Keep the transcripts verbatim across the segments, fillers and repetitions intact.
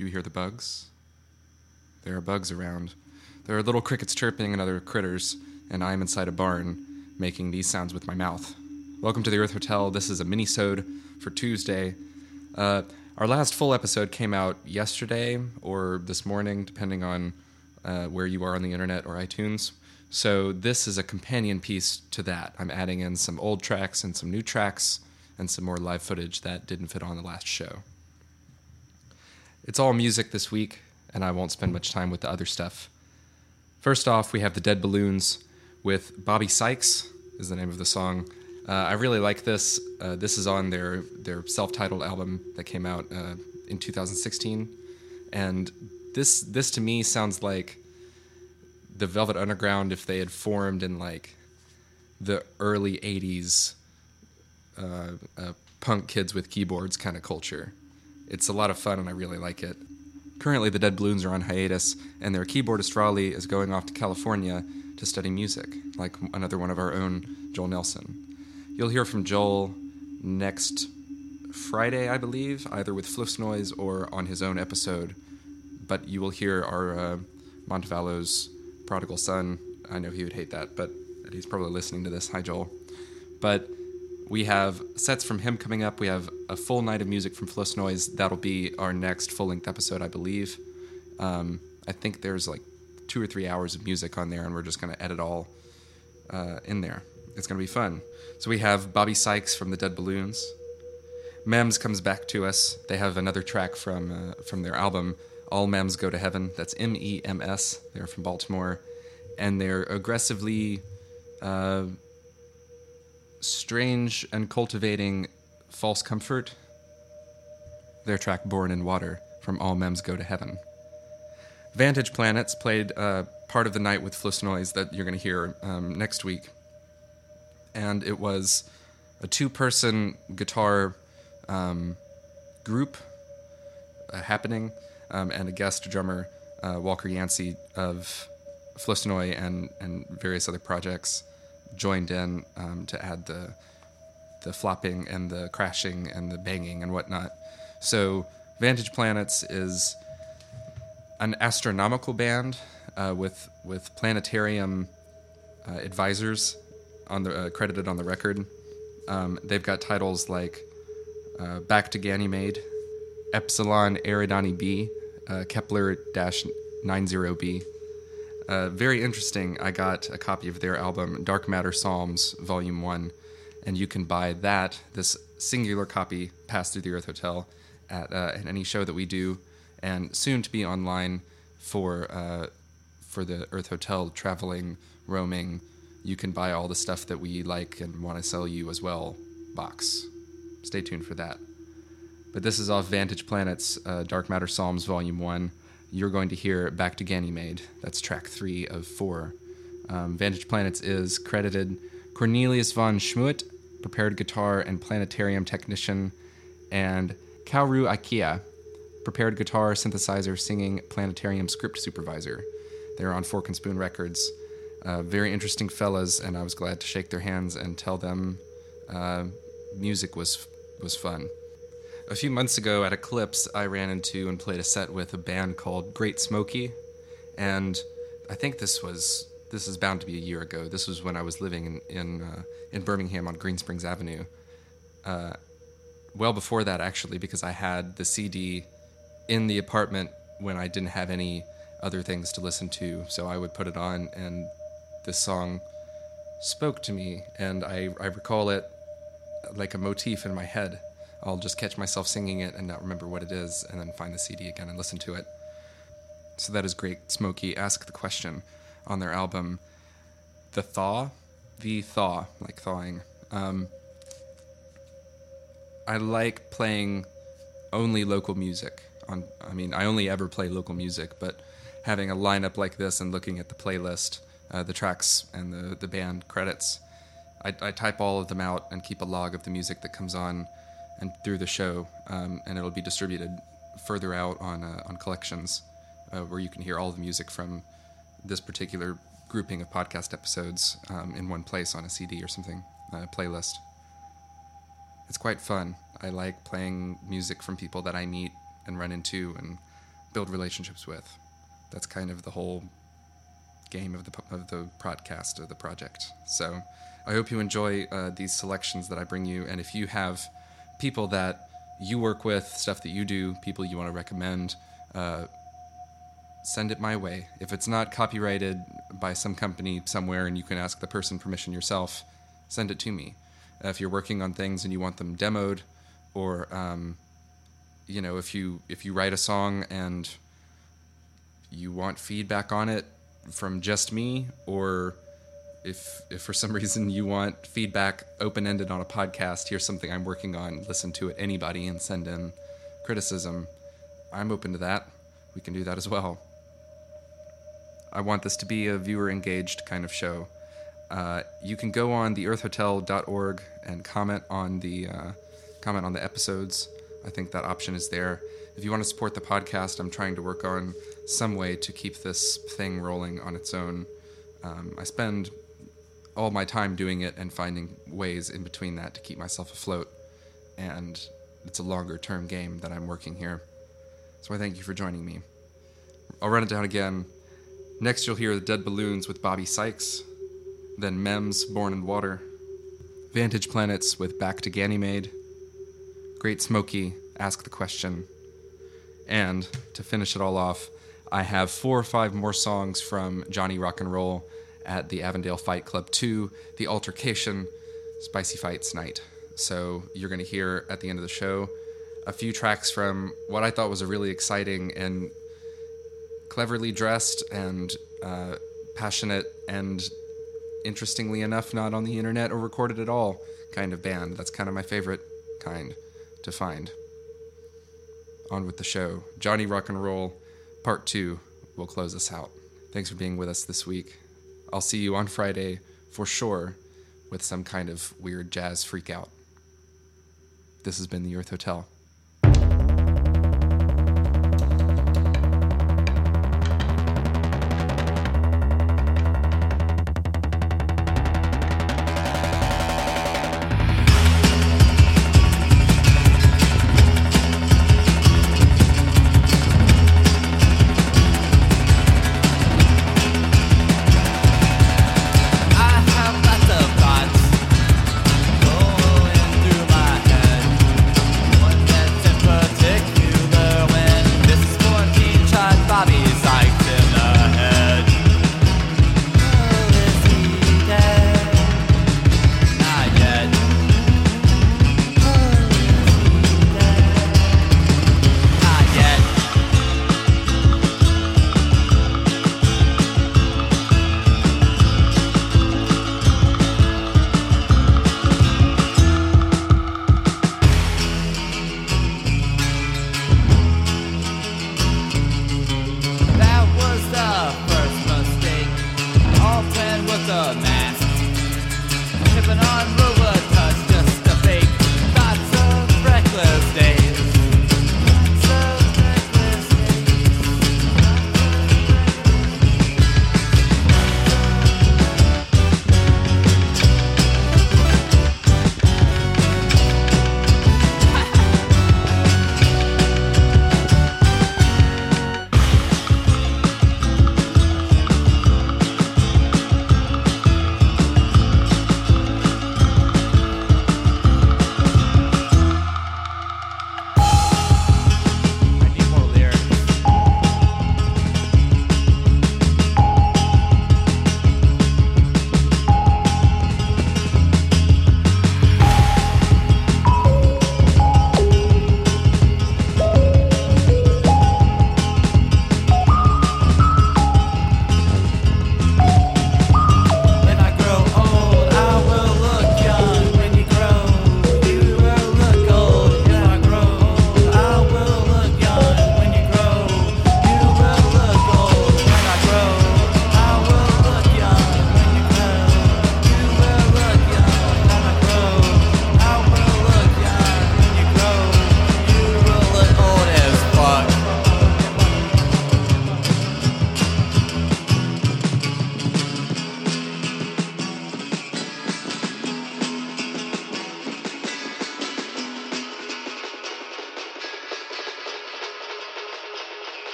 Do you hear the bugs? There are bugs around. There are little crickets chirping and other critters, and I am inside a barn, making these sounds with my mouth. Welcome to the Earth Hotel. This is a mini-sode for Tuesday. Uh, our last full episode came out yesterday or this morning, depending on uh, where you are on the internet or iTunes. So this is a companion piece to that. I'm adding in some old tracks and some new tracks and some more live footage that didn't fit on the last show. It's all music this week, and I won't spend much time with the other stuff. First off, we have The Dead Balloons with Bobby Sykes, is the name of the song. Uh, I really like this. Uh, this is on their, their self-titled album that came out uh, in two thousand sixteen. And this this to me sounds like the Velvet Underground if they had formed in like the early eighties uh, uh, punk kids with keyboards kind of culture. It's a lot of fun and I really like it. Currently, the Dead Balloons are on hiatus, and their keyboardist Raleigh is going off to California to study music, like another one of our own, Joel Nelson. You'll hear from Joel next Friday, I believe, either with Fliff's Noise or on his own episode, but you will hear our uh, Montevallo's prodigal son. I know he would hate that, but he's probably listening to this. Hi, Joel. But we have sets from him coming up. We have a full night of music from Fluss Noise. That'll be our next full-length episode, I believe. Um, I think there's like two or three hours of music on there, and we're just going to edit all uh, in there. It's going to be fun. So we have Bobby Sykes from the Dead Balloons. Mems comes back to us. They have another track from uh, from their album, All Mems Go to Heaven. That's M E M S. They're from Baltimore. And they're aggressively... Uh, strange and cultivating false comfort, their track Born in Water from All Mems Go to Heaven. Vantage Planets played uh, part of the night with Fluss Noise that you're going to hear um, next week. And it was a two-person guitar um, group uh, happening um, and a guest drummer, uh, Walker Yancey of Fluss Noise and, and various other projects, joined in um, to add the the flopping and the crashing and the banging and whatnot. So Vantage Planets is an astronomical band uh, with with planetarium uh, advisors on the uh, credited on the record. Um, they've got titles like uh, Back to Ganymede, Epsilon Eridani B, uh, Kepler ninety B. Uh, very interesting. I got a copy of their album, Dark Matter Psalms, Volume one, and you can buy that, this singular copy, Pass Through the Earth Hotel, at, uh, at any show that we do, and soon to be online for uh, for the Earth Hotel, traveling, roaming. You can buy all the stuff that we like and want to sell you as well, box. Stay tuned for that. But this is off Vantage Planets, uh, Dark Matter Psalms, Volume one. You're going to hear Back to Ganymede. That's track three of four. Um, Vantage Planets is credited Cornelius von Schmutt, prepared guitar and planetarium technician, and Kauru Akiya, prepared guitar, synthesizer, singing, planetarium script supervisor. They're on Fork and Spoon Records. Uh, very interesting fellas, and I was glad to shake their hands and tell them uh, music was was fun. A few months ago at Eclipse, I ran into and played a set with a band called Great Smokey, and I think this was this is bound to be a year ago. This was when I was living in in, uh, in Birmingham on Green Springs Avenue. Uh, well before that, actually, because I had the C D in the apartment when I didn't have any other things to listen to, so I would put it on, and this song spoke to me, and I, I recall it like a motif in my head. I'll just catch myself singing it and not remember what it is, and then find the C D again and listen to it. So that is Great Smokey. Ask the Question on their album, The Thaw, The Thaw, like thawing. Um, I like playing only local music. On, I mean, I only ever play local music, but having a lineup like this and looking at the playlist, uh, the tracks and the, the band credits, I, I type all of them out and keep a log of the music that comes on and through the show, um, and it'll be distributed further out on uh, on collections, uh, where you can hear all the music from this particular grouping of podcast episodes um, in one place on a C D or something, a playlist. It's quite fun. I like playing music from people that I meet and run into, and build relationships with. That's kind of the whole game of the of the podcast or the project. So I hope you enjoy uh, these selections that I bring you. And if you have people that you work with, stuff that you do, people you want to recommend, uh, send it my way. If it's not copyrighted by some company somewhere and you can ask the person permission yourself, send it to me. Uh, if you're working on things and you want them demoed, or um, you know, if you if you write a song and you want feedback on it from just me, or if if for some reason you want feedback open-ended on a podcast, here's something I'm working on, listen to it, anybody, and send in criticism, I'm open to that. We can do that as well. I want this to be a viewer-engaged kind of show. Uh, you can go on the earth hotel dot org and comment on the uh, comment on the episodes. I think that option is there. If you want to support the podcast, I'm trying to work on some way to keep this thing rolling on its own. Um, I spend all my time doing it and finding ways in between that to keep myself afloat. And it's a longer-term game that I'm working here. So I thank you for joining me. I'll run it down again. Next you'll hear The Dead Balloons with Bobby Sykes, then Mems, Born in Water, Vantage Planets with Back to Ganymede, Great Smokey, Ask the Question, and to finish it all off, I have four or five more songs from Johnny Rock and Roll at the Avondale Fight Club two, The Altercation, Spicy Fights Night. So you're going to hear at the end of the show a few tracks from what I thought was a really exciting and cleverly dressed and uh, passionate and, interestingly enough, not on the internet or recorded at all kind of band. That's kind of my favorite kind to find. On with the show. Johnny Rock and Roll Part two will close us out. Thanks for being with us this week. I'll see you on Friday for sure with some kind of weird jazz freakout. This has been The Earth Hotel. What the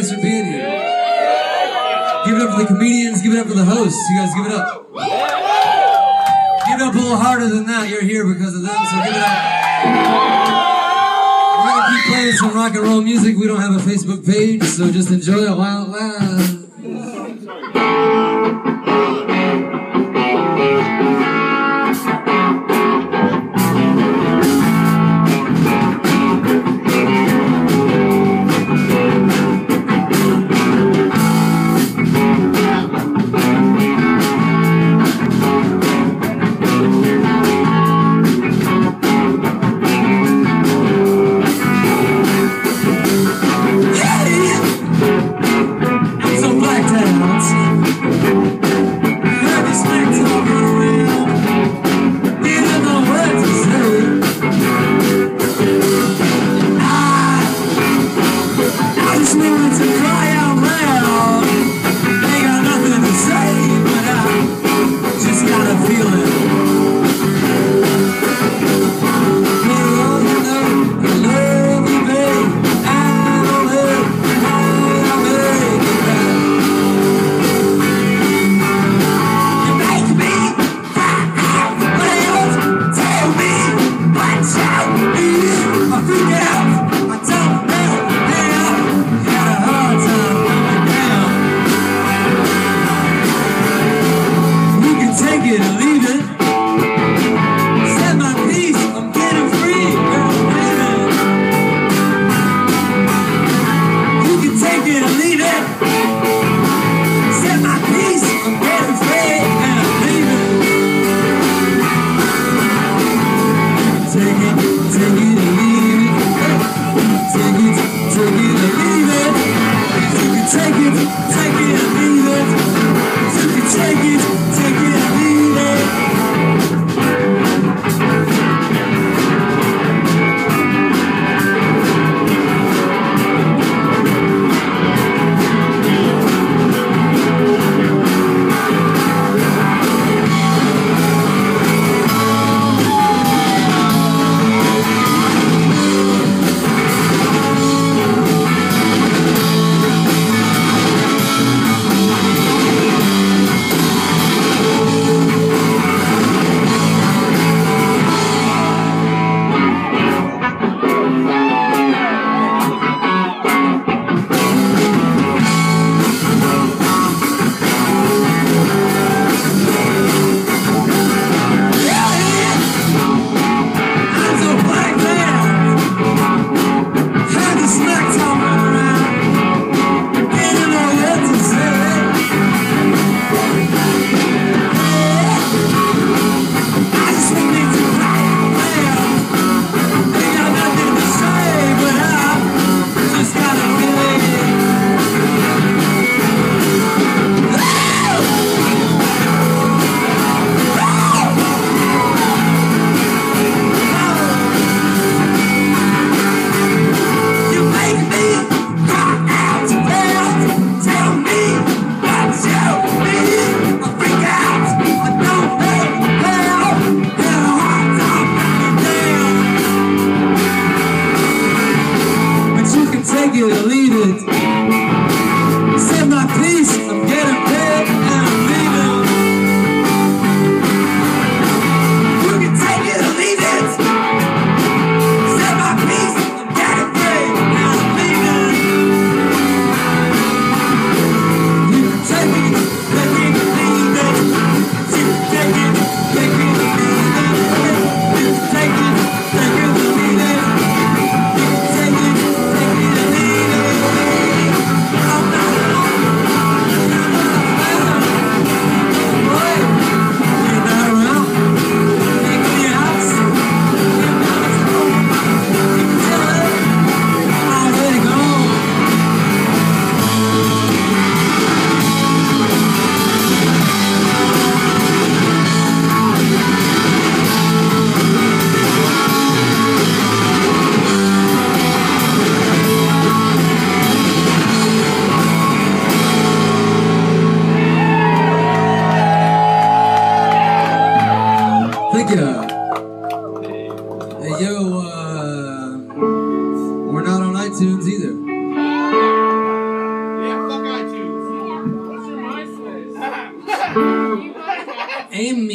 guys for being here. Give it up for the comedians. Give it up for the hosts. You guys give it up. Give it up a little harder than that. You're here because of them, so give it up. We're going to keep playing some rock and roll music. We don't have a Facebook page, so just enjoy it while it lasts.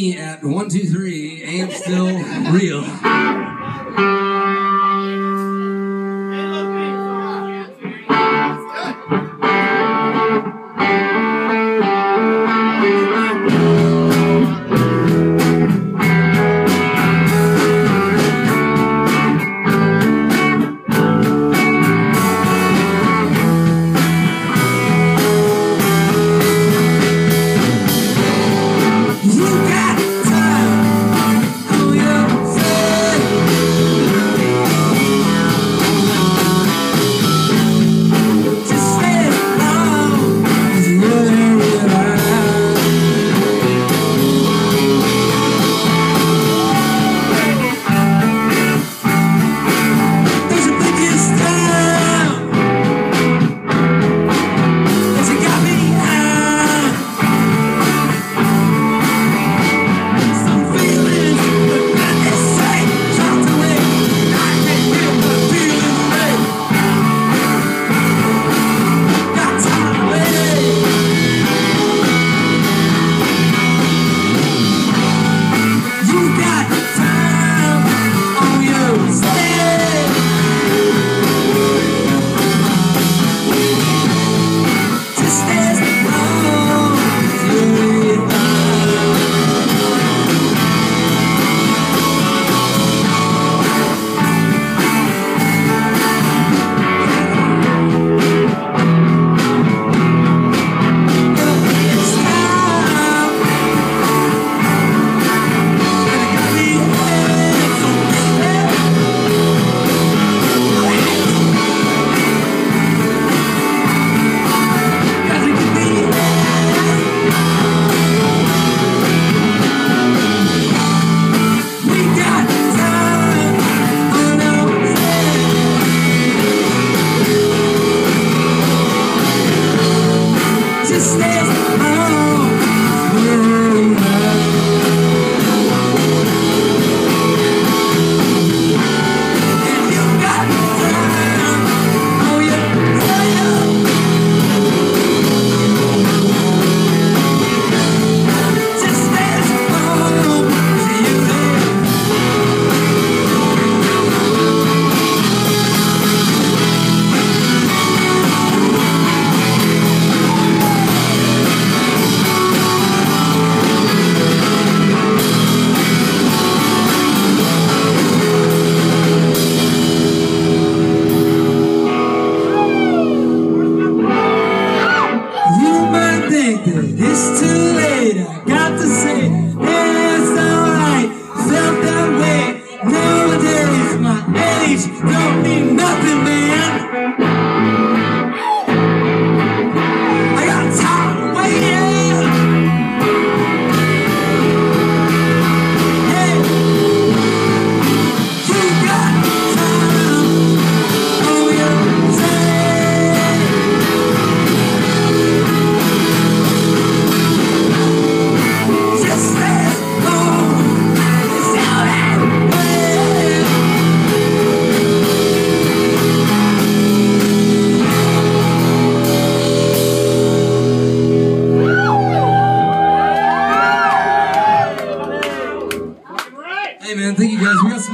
me at one, two, three, and still real.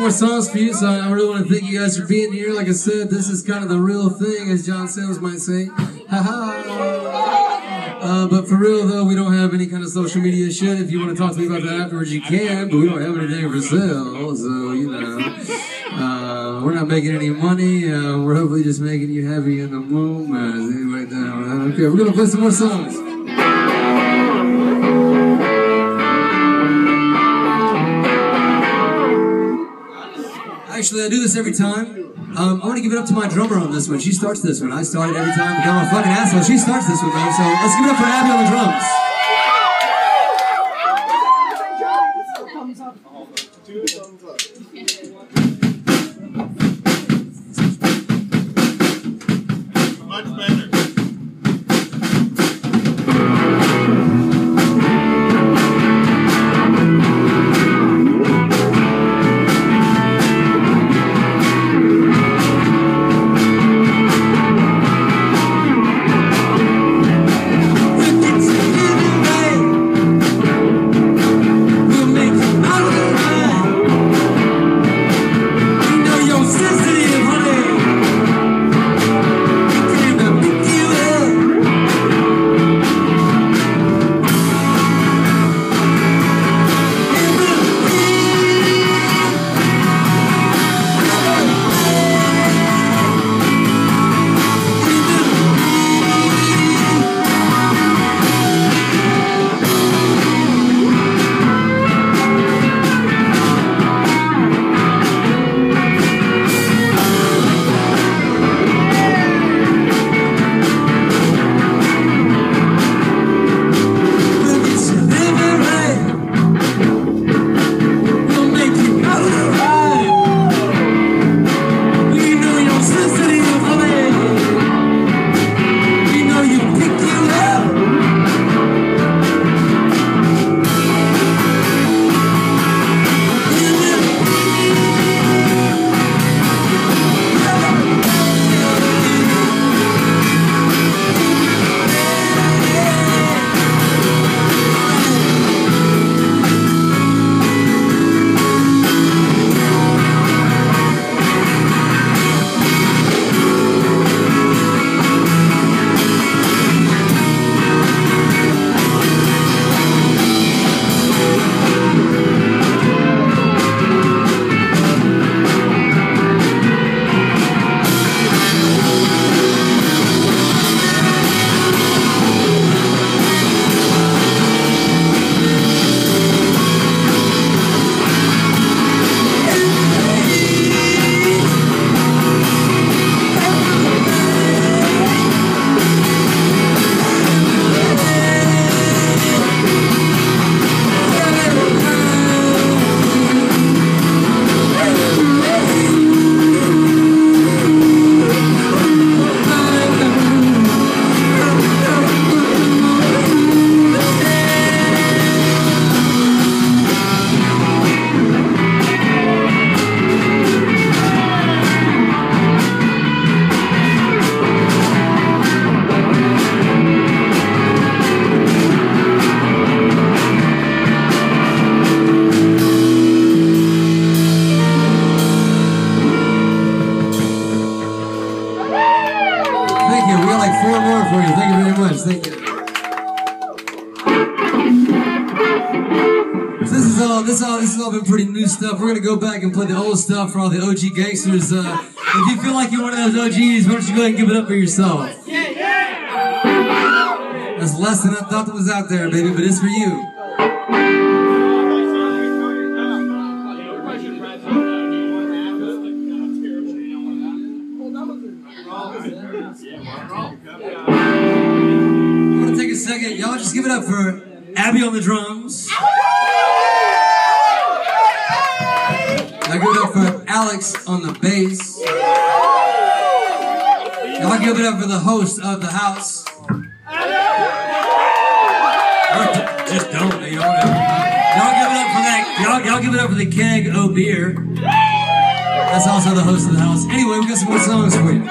Songs for you, so I really want to thank you guys for being here. Like I said, this is kind of the real thing, as John Sales might say. Ha-ha! Uh, but for real, though, we don't have any kind of social media shit. If you want to talk to me about that afterwards, you can, but we don't have anything for sale, so, you know. Uh, we're not making any money. Uh, we're hopefully just making you happy in the moment. Anyway, no, okay, we're going to play some more songs. Actually, I do this every time. Um, I want to give it up to my drummer on this one. She starts this one. I start it every time because I'm a fucking asshole. She starts this one, though, so let's give it up for Abby on the drums. Thank you. Thank you. We got like four more for you. Thank you very much. Thank you. So this is all. This all. This has all been pretty new stuff. We're gonna go back and play the old stuff for all the O G gangsters. Uh, if you feel like you're one of those O Gs, why don't you go ahead and give it up for yourself? That's less than I thought that was out there, baby, but it's for you. I'm gonna take a second. Y'all just give it up for Abby on the drums. Now give it up for Alex on the bass. Y'all give it up for the host of the house. Just don't, you know, whatever. Y'all give it up for that. Y'all, y'all give it up for the keg o' beer. That's also the host of the house. Anyway, we got some more songs for you.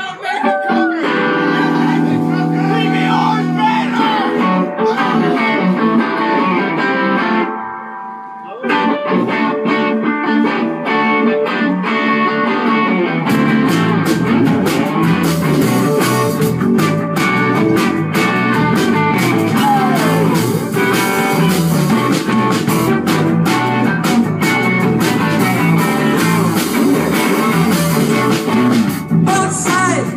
Both sides.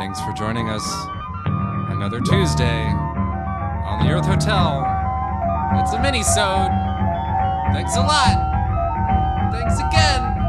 Thanks for joining us another Tuesday on the Earth Hotel. It's a mini-sode. Thanks a lot. Thanks again.